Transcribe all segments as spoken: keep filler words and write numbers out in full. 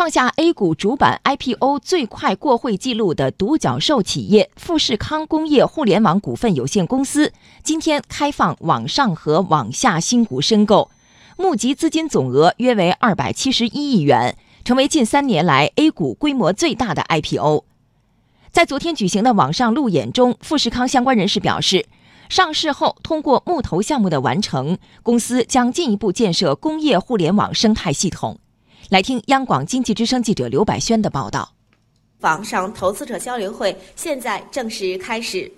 创下 A 股主板 I P O 最快过会记录的独角兽企业富士康工业互联网股份有限公司，今天开放网上和网下新股申购，募集资金总额约为二百七十一亿元，成为近三年来 A 股规模最大的 I P O。 在昨天举行的网上路演中，富士康相关人士表示，上市后通过募投项目的完成，公司将进一步建设工业互联网生态系统。来听央广经济之声记者刘百轩的报道。网上投资者交流会现在正式开始，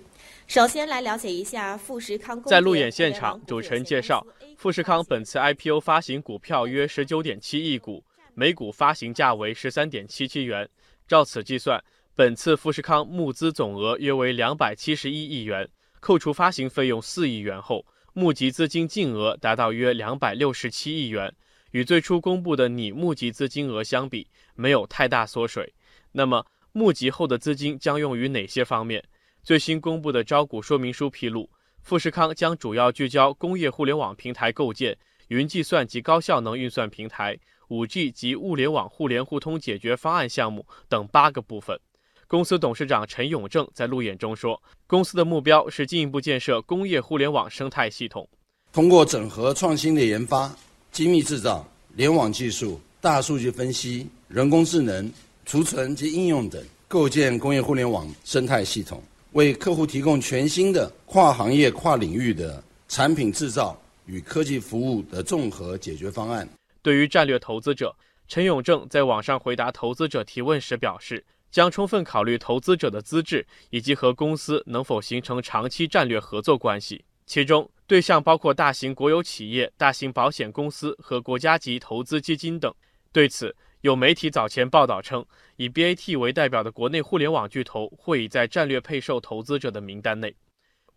首先来了解一下富士康。在路演现场，主持人介绍，富士康本次 I P O 发行股票约 十九点七亿股，每股发行价为 十三点七七元。照此计算，本次富士康募资总额约为二百七十一亿元，扣除发行费用四亿元后，募集资金净额达到约两百六十七亿元，与最初公布的拟募集资金额相比，没有太大缩水。那么，募集后的资金将用于哪些方面？最新公布的招股说明书披露，富士康将主要聚焦工业互联网平台构建、云计算及高效能运算平台、五G 及物联网互联互通解决方案项目等八个部分。公司董事长陈永正在路演中说，公司的目标是进一步建设工业互联网生态系统，通过整合创新的研发、精密制造、联网技术、大数据分析、人工智能、储存及应用等，构建工业互联网生态系统，为客户提供全新的跨行业、跨领域的产品制造与科技服务的综合解决方案。对于战略投资者，陈永正在网上回答投资者提问时表示，将充分考虑投资者的资质以及和公司能否形成长期战略合作关系，其中对象包括大型国有企业、大型保险公司和国家级投资基金等。对此，有媒体早前报道称，以 B A T 为代表的国内互联网巨头会已在战略配售投资者的名单内。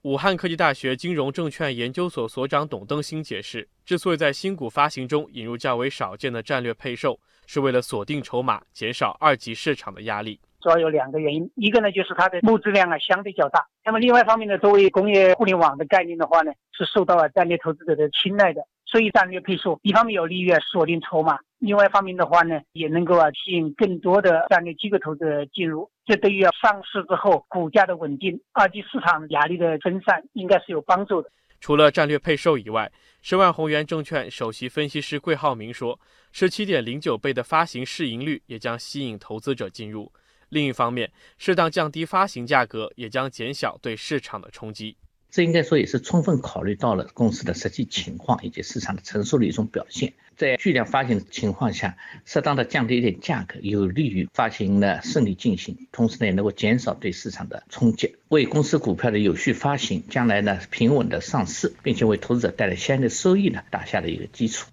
武汉科技大学金融证券研究所所长董登新解释，之所以在新股发行中引入较为少见的战略配售，是为了锁定筹码，减少二级市场的压力。主要有两个原因，一个呢就是它的募资量啊相对较大，那么另外一方面呢，作为工业互联网的概念的话呢，是受到了战略投资者的青睐的，所以战略配售一方面有利于锁定筹码，另外一方面的话呢，也能够啊吸引更多的战略机构投资者进入，这对于上市之后股价的稳定、二级市场压力的分散应该是有帮助的。除了战略配售以外，申万宏源证券首席分析师桂浩明说， 十七点零九倍的发行市盈率也将吸引投资者进入。另一方面，适当降低发行价格也将减小对市场的冲击。这应该说也是充分考虑到了公司的实际情况以及市场的承受的一种表现，在巨量发行的情况下，适当的降低一点价格，有利于发行的顺利进行，同时呢也能够减少对市场的冲击，为公司股票的有序发行、将来呢平稳的上市，并且为投资者带来相应的收益呢打下了一个基础。